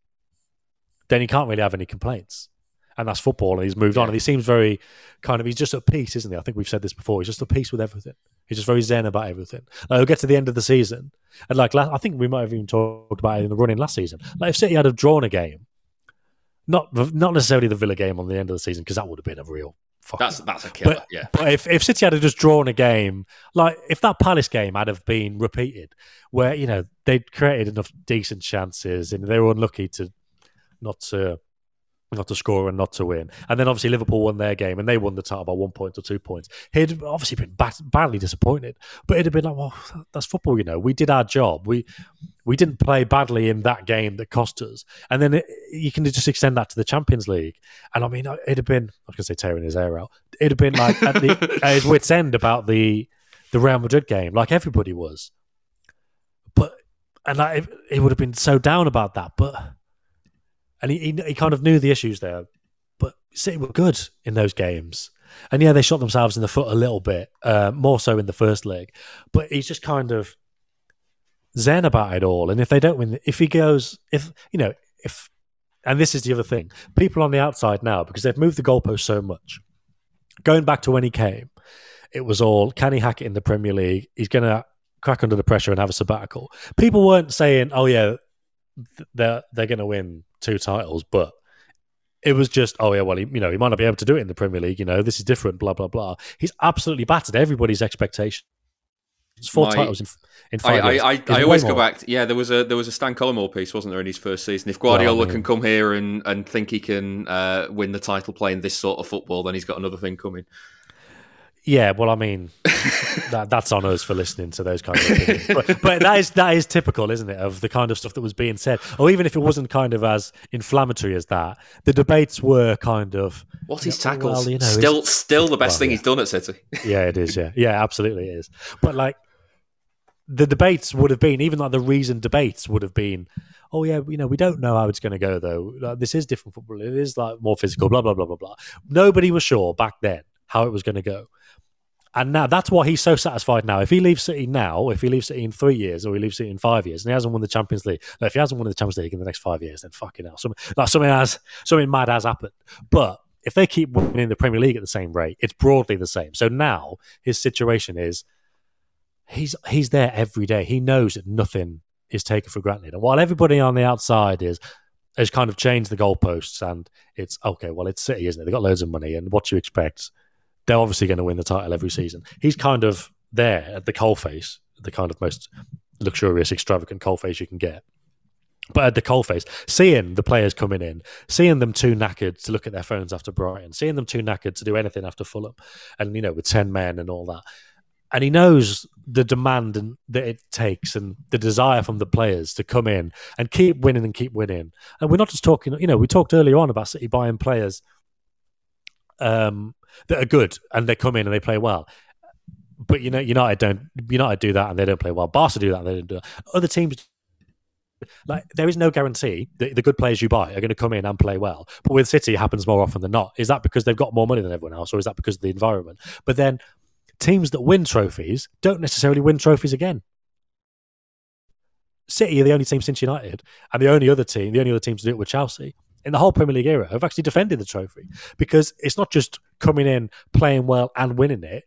then he can't really have any complaints. And that's football, and he's moved on. And he seems very kind of, he's just at peace, isn't he? I think we've said this before. He's just at peace with everything. He's just very zen about everything. Like, he'll get to the end of the season. And, like, last, I think we might have even talked about it in the running last season. Like, if City had have drawn a game, Not not necessarily the Villa game on the end of the season, because that would have been a real fuck. That's, that's a killer, but, yeah. But if, if City had just drawn a game, like if that Palace game had have been repeated, where, you know, they'd created enough decent chances and they were unlucky to not to not to score and not to win. And then obviously Liverpool won their game and they won the title by one point or two points. He'd obviously been bad, badly disappointed, but it'd have been like, well, that's football, you know. We did our job. We... We didn't play badly in that game that cost us. And then it, you can just extend that to the Champions League. And I mean, it'd have been, I was going to say tearing his hair out, it'd have been like at, the, at his wit's end about the the Real Madrid game, like everybody was. But, and like, it, it would have been so down about that. But, and he, he, he kind of knew the issues there. But City were good in those games. And yeah, they shot themselves in the foot a little bit, uh, more so in the first leg. But he's just kind of zen about it all, and if they don't win, if he goes, if you know, if, and this is the other thing, people on the outside now, because they've moved the goalpost so much, going back to when he came, it was all, can he hack it in the Premier League? He's going to crack under the pressure and have a sabbatical. People weren't saying, oh yeah, they're they're going to win two titles, but it was just, oh yeah, well, he, you know, he might not be able to do it in the Premier League. You know, this is different. Blah blah blah. He's absolutely battered everybody's expectations. It's four My, titles in, in five I, years. I, I, I always go more. back. To, yeah, there was a there was a Stan Collymore piece, wasn't there, in his first season? If Guardiola well, I mean, can come here and, and think he can uh, win the title playing this sort of football, then he's got another thing coming. Yeah, well, I mean, that, that's on us for listening to those kind of things. But, but that is that is typical, isn't it, of the kind of stuff that was being said? Or even if it wasn't kind of as inflammatory as that, the debates were kind of, what's his know, tackles? Well, you know, still, still the best well, thing yeah. he's done at City. Yeah, it is. Yeah, yeah, absolutely, it is. But like, the debates would have been, even like the reasoned debates would have been, oh yeah, you know, we don't know how it's going to go though. Like, this is different football. It is like more physical, blah, blah, blah, blah, blah. Nobody was sure back then how it was going to go. And now that's why he's so satisfied now. If he leaves City now, if he leaves City in three years or he leaves City in five years and he hasn't won the Champions League, no, if he hasn't won the Champions League in the next five years, then fucking hell, something, like, something, has, something mad has happened. But if they keep winning the Premier League at the same rate, it's broadly the same. So now his situation is, He's he's there every day. He knows that nothing is taken for granted. And while everybody on the outside is, has kind of changed the goalposts, and it's, okay, well, it's City, isn't it? They've got loads of money, and what do you expect? They're obviously going to win the title every season. He's kind of there at the coalface, the kind of most luxurious, extravagant coalface you can get. But at the coalface, seeing the players coming in, seeing them too knackered to look at their phones after Brighton, seeing them too knackered to do anything after Fulham, and, you know, with ten men and all that. And he knows the demand that it takes and the desire from the players to come in and keep winning and keep winning. And we're not just talking, you know, we talked earlier on about City buying players um, that are good and they come in and they play well. But, you know, United don't, United do that and they don't play well. Barca do that and they don't do that. Other teams, like, there is no guarantee that the good players you buy are going to come in and play well. But with City, it happens more often than not. Is that because they've got more money than everyone else, or is that because of the environment? But then teams that win trophies don't necessarily win trophies again. City are the only team since United, and the only other team, the only other teams to do it were Chelsea. In the whole Premier League era, have actually defended the trophy, because it's not just coming in, playing well and winning it.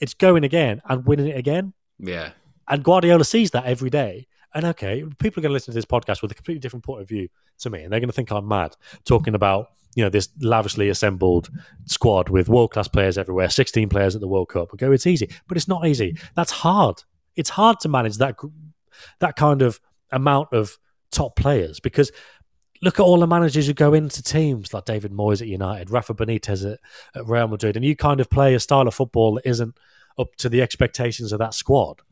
It's going again and winning it again. Yeah. And Guardiola sees that every day. And okay, people are going to listen to this podcast with a completely different point of view to me, and they're going to think I'm mad talking about, you know, this lavishly assembled squad with world-class players everywhere, sixteen players at the World Cup. I go, it's easy, but it's not easy. That's hard. It's hard to manage that that kind of amount of top players, because look at all the managers who go into teams like David Moyes at United, Rafa Benitez at, at Real Madrid, and you kind of play a style of football that isn't up to the expectations of that squad.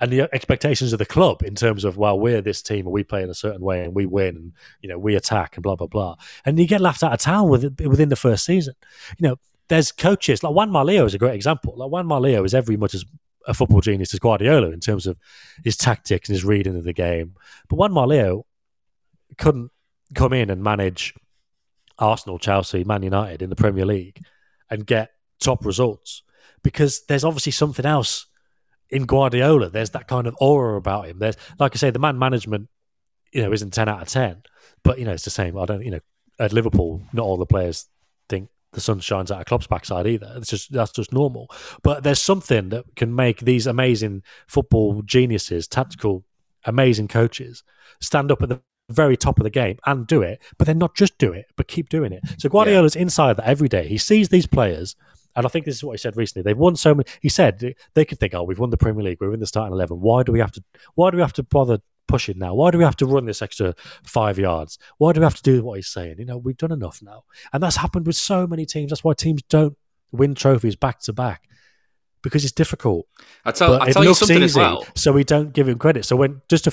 And the expectations of the club in terms of, well, we're this team and we play in a certain way and we win and, you know, we attack and blah, blah, blah. And you get laughed out of town with, within the first season. You know, there's coaches, like Juan Maleo is a great example. Like Juan Maleo is every much as a football genius as Guardiola in terms of his tactics and his reading of the game. But Juan Maleo couldn't come in and manage Arsenal, Chelsea, Man United in the Premier League and get top results, because there's obviously something else in Guardiola. There's that kind of aura about him. There's, like I say, the man management, you know, isn't ten out of ten, but, you know, it's the same. I don't, you know, at Liverpool, not all the players think the sun shines out of Klopp's backside either. It's just, that's just normal. But there's something that can make these amazing football geniuses, tactical, amazing coaches, stand up at the very top of the game and do it, but then not just do it, but keep doing it. So Guardiola's yeah. inside that every day. He sees these players. And I think this is what he said recently. They've won so many. He said they could think, "Oh, we've won the Premier League. We're in the starting eleven. Why do we have to? Why do we have to bother pushing now? Why do we have to run this extra five yards? Why do we have to do what he's saying? You know, we've done enough now." And that's happened with so many teams. That's why teams don't win trophies back to back, because it's difficult. I tell, I tell you something easy, as well. So we don't give him credit. So when just to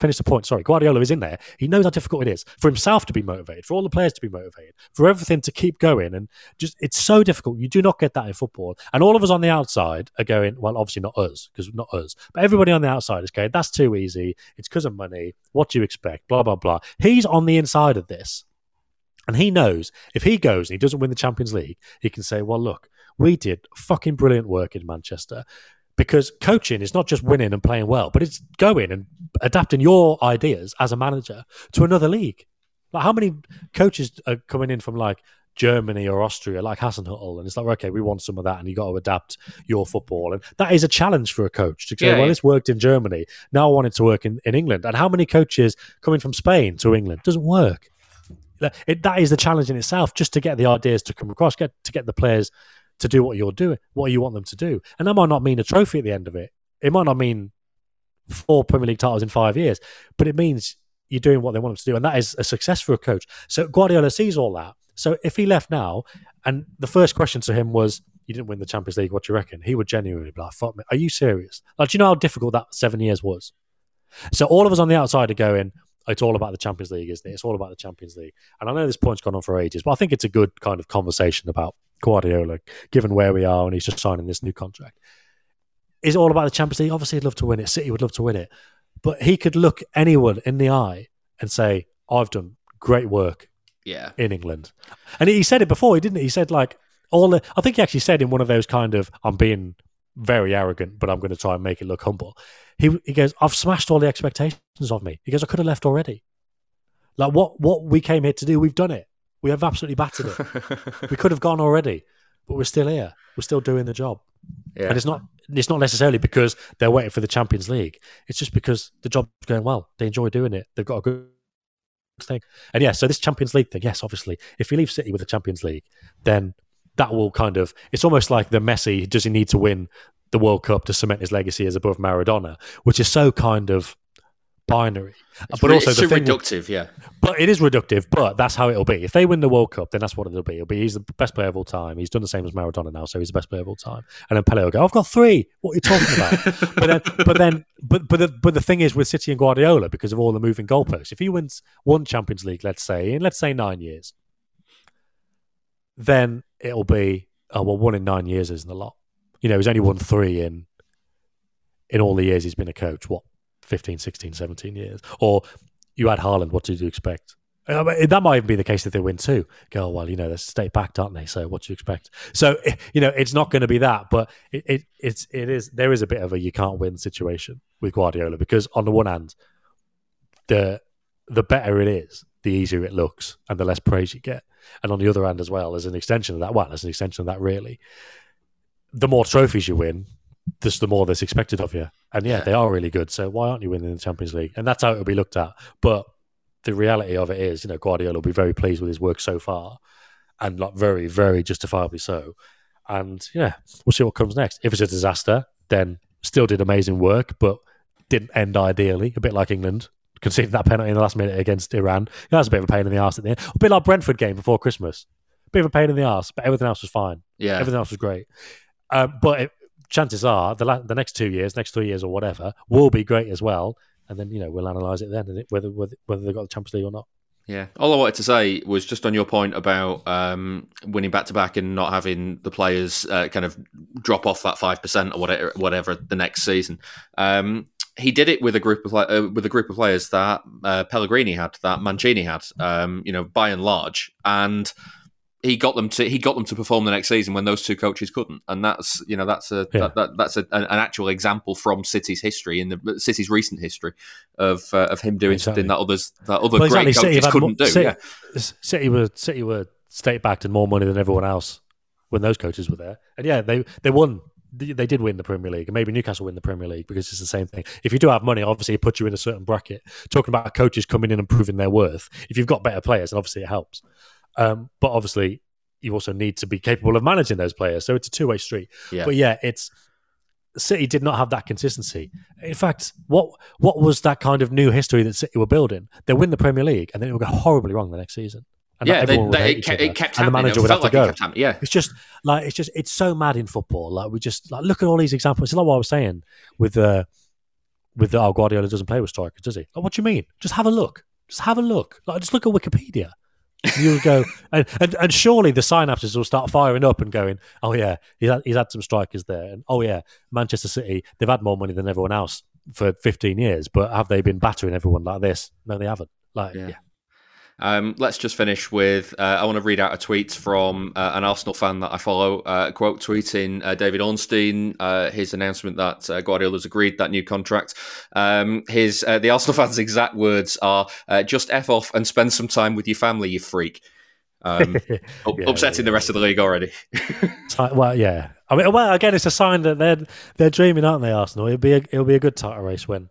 finish the point, sorry, Guardiola is in there. He knows how difficult it is for himself to be motivated, for all the players to be motivated, for everything to keep going. And just, it's so difficult. You do not get that in football. And all of us on the outside are going, well, obviously not us, because not us, but everybody on the outside is going, that's too easy. It's because of money. What do you expect? Blah, blah, blah. He's on the inside of this. And he knows if he goes and he doesn't win the Champions League, he can say, well, look, we did fucking brilliant work in Manchester. Because coaching is not just winning and playing well, but it's going and adapting your ideas as a manager to another league. Like, how many coaches are coming in from like Germany or Austria, like Hasenhüttl, and it's like, okay, we want some of that, and you got to adapt your football. And that is a challenge for a coach to say, yeah, well, yeah. this worked in Germany. Now I want it to work in, in England. And how many coaches coming from Spain to England? Doesn't work. It, that is the challenge in itself, just to get the ideas to come across, get to get the players to do what you're doing, what you want them to do. And that might not mean a trophy at the end of it. It might not mean four Premier League titles in five years, but it means you're doing what they want them to do. And that is a success for a coach. So Guardiola sees all that. So if he left now, and the first question to him was, you didn't win the Champions League, what do you reckon? He would genuinely be like, fuck me, are you serious? Like, do you know how difficult that seven years was? So all of us on the outside are going, it's all about the Champions League, isn't it? It's all about the Champions League. And I know this point's gone on for ages, but I think it's a good kind of conversation about Guardiola, given where we are, and he's just signing this new contract. Is it all about the Champions League? Obviously, he'd love to win it. City would love to win it. But he could look anyone in the eye and say, I've done great work yeah. in England. And he said it before, didn't he? He said, like, all the, I think he actually said in one of those kind of, I'm being very arrogant, but I'm going to try and make it look humble. He he goes, I've smashed all the expectations of me. He goes, I could have left already. Like, what what we came here to do, we've done it. We have absolutely battered it. We could have gone already, but we're still here. We're still doing the job. Yeah. And it's not it's not necessarily because they're waiting for the Champions League. It's just because the job's going well. They enjoy doing it. They've got a good thing. And yeah, so this Champions League thing, yes, obviously, if you leave City with the Champions League, then that will kind of, it's almost like the Messi, does he need to win the World Cup to cement his legacy as above Maradona, which is so kind of binary. It's but really, also it's the so thing, reductive, yeah. But it is reductive, but that's how it'll be. If they win the World Cup, then that's what it'll be. It'll be he's the best player of all time. He's done the same as Maradona now, so he's the best player of all time. And then Pele will go, I've got three. What are you talking about? but then, but then, but but the, but the thing is with City and Guardiola, because of all the moving goalposts, if he wins one Champions League, let's say, in let's say nine years, then it'll be, oh, well, one in nine years isn't a lot. You know, he's only won three in in all the years he's been a coach. What? fifteen, sixteen, seventeen years. Or you add Haaland, what do you expect? I mean, that might even be the case if they win two. Go, well, you know, they're state-backed, aren't they? So what do you expect? So, you know, it's not going to be that, but it, it it's it is there is a bit of a you can't win situation with Guardiola, because on the one hand, the the better it is, the easier it looks and the less praise you get. And on the other hand as well, as an extension of that, well, as an extension of that really, the more trophies you win, this, the more that's expected of you. And yeah, they are really good. So why aren't you winning the Champions League? And that's how it'll be looked at. But the reality of it is, you know, Guardiola will be very pleased with his work so far, and like very, very justifiably so. And yeah, we'll see what comes next. If it's a disaster, then still did amazing work, but didn't end ideally, a bit like England conceded that penalty in the last minute against Iran. That was a bit of a pain in the arse at the end. A bit like Brentford game before Christmas. A bit of a pain in the arse, but everything else was fine. Yeah. Everything else was great. Um, but it, chances are the la- the next two years, next three years or whatever will be great as well. And then, you know, we'll analyse it then, and it, whether, whether whether they've got the Champions League or not. Yeah. All I wanted to say was just on your point about um, winning back-to-back and not having the players uh, kind of drop off that five percent or whatever, whatever the next season. Um, he did it with a group of uh, with a group of players that uh, Pellegrini had, that Mancini had, um, you know, by and large. And he got them to he got them to perform the next season when those two coaches couldn't, and that's you know that's a yeah. that, that, that's a, an actual example from City's history in the City's recent history of uh, of him doing exactly. something that others that other well, great exactly. coaches City couldn't more, do. City, yeah. City were City were state backed and more money than everyone else when those coaches were there, and yeah, they they won. They did win the Premier League, and maybe Newcastle win the Premier League because it's the same thing. If you do have money, obviously it puts you in a certain bracket. Talking about coaches coming in and proving their worth, if you've got better players, then obviously it helps. Um, but obviously, you also need to be capable of managing those players. So it's a two-way street. Yeah. But yeah, it's City did not have that consistency. In fact, what what was that kind of new history that City were building? They win the Premier League, and then it will go horribly wrong the next season. And yeah, they, they, it, kept, it kept happening. And the manager would have to like go. It kept yeah, it's just like it's just it's so mad in football. Like we just like look at all these examples. It's like what I was saying with uh, with the oh, Guardiola doesn't play with strikers, does he? Like, what do you mean? Just have a look. Just have a look. Like just look at Wikipedia. You'll go, and, and, and surely the synapses will start firing up and going, oh yeah, he's had, he's had some strikers there. And oh yeah, Manchester City, they've had more money than everyone else for fifteen years, but have they been battering everyone like this? No, they haven't. Like, yeah. yeah. Um, let's just finish with, uh, I want to read out a tweet from uh, an Arsenal fan that I follow, uh, quote tweeting uh, David Ornstein, uh, his announcement that uh, Guardiola's agreed that new contract. Um, his uh, the Arsenal fans' exact words are, uh, just F off and spend some time with your family, you freak. Um, yeah, upsetting yeah. the rest of the league already. Well, yeah. I mean, well, again, it's a sign that they're they're dreaming, aren't they, Arsenal? It'll be a, it'll be a good title race when,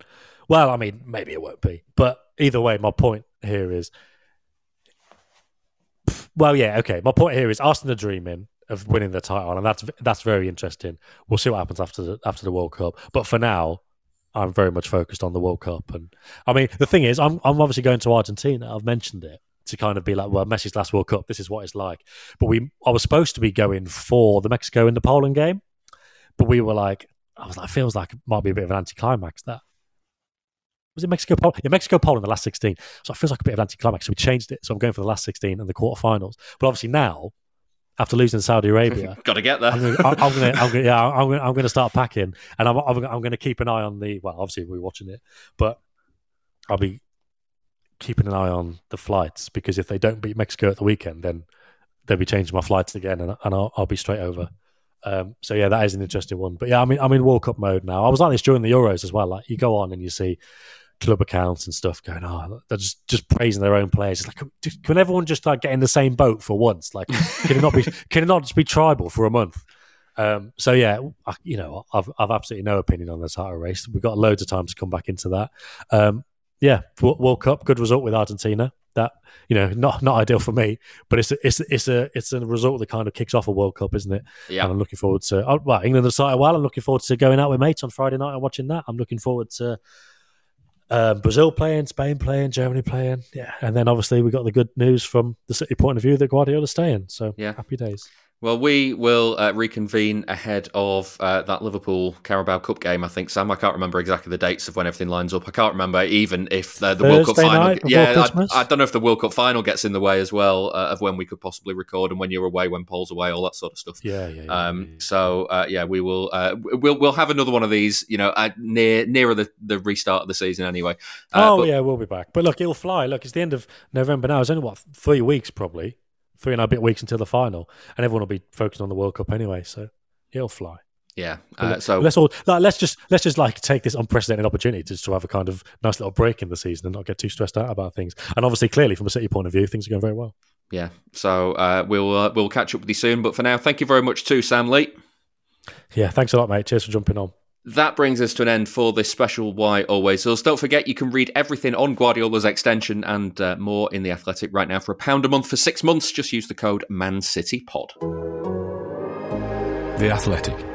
well, I mean, maybe it won't be. But either way, my point here is, Well, yeah, okay. my point here is Arsenal are dreaming of winning the title, and that's that's very interesting. We'll see what happens after the, after the World Cup. But for now, I'm very much focused on the World Cup. And I mean, the thing is, I'm I'm obviously going to Argentina. I've mentioned it to kind of be like, well, Messi's last World Cup, this is what it's like. But we, I was supposed to be going for the Mexico and the Poland game, but we were like, I was like, it feels like it might be a bit of an anticlimax that. Was it Mexico, Poland? Yeah, Mexico, Poland, the last sixteen. So it feels like a bit of an anticlimax. So we changed it. So I'm going for the last sixteen and the quarterfinals. But obviously now, after losing to Saudi Arabia, got to get there. I'm going to, yeah, I'm going to start packing, and I'm, I'm, I'm going to keep an eye on the. Well, obviously we're watching it, but I'll be keeping an eye on the flights, because if they don't beat Mexico at the weekend, then they'll be changing my flights again, and, and I'll, I'll be straight over. Um, so yeah, that is an interesting one. But yeah, I mean, I'm in World Cup mode now. I was like this during the Euros as well. Like you go on and you see club accounts and stuff going, oh, they're just, just praising their own players. It's like, can everyone just like get in the same boat for once? Like, can it not be can it not just be tribal for a month? Um, so yeah, I, you know, I've I've absolutely no opinion on the title race. We've got loads of time to come back into that. Um, yeah, World Cup, good result with Argentina. that, you know, not not ideal for me, but it's a, it's a, it's a it's a result that kind of kicks off a World Cup, isn't it? Yeah. And I'm looking forward to oh, well, England have started well. I'm looking forward to going out with mates on Friday night and watching that. I'm looking forward to uh, Brazil playing, Spain playing, Germany playing. Yeah, and then obviously we got the good news from the City point of view that Guardiola's staying. So yeah. Happy days. Well, we will uh, reconvene ahead of uh, that Liverpool Carabao Cup game, I think, Sam. I can't remember exactly the dates of when everything lines up. I can't remember even if uh, the Thursday World Cup final... Yeah, I, I don't know if the World Cup final gets in the way as well uh, of when we could possibly record and when you're away, when Paul's away, all that sort of stuff. Yeah, yeah, yeah. Um, yeah, yeah. So, uh, yeah, we will, uh, we'll we'll have another one of these, you know, uh, near nearer the, the restart of the season anyway. Uh, oh, but, yeah, we'll be back. But look, it'll fly. Look, it's the end of November now. It's only, what, three weeks probably. Three and a bit weeks until the final, and everyone will be focused on the World Cup anyway, so it'll fly. Yeah, uh, so let's all like, let's just let's just like take this unprecedented opportunity to, to have a kind of nice little break in the season and not get too stressed out about things. And obviously, clearly from a City point of view, things are going very well. Yeah, so uh, we'll uh, we'll catch up with you soon. But for now, thank you very much to Sam Lee. Yeah, thanks a lot, mate. Cheers for jumping on. That brings us to an end for this special Why Always Us. Don't forget, you can read everything on Guardiola's extension and uh, more in The Athletic right now for a pound a month for six months. Just use the code MANCITYPOD. The Athletic.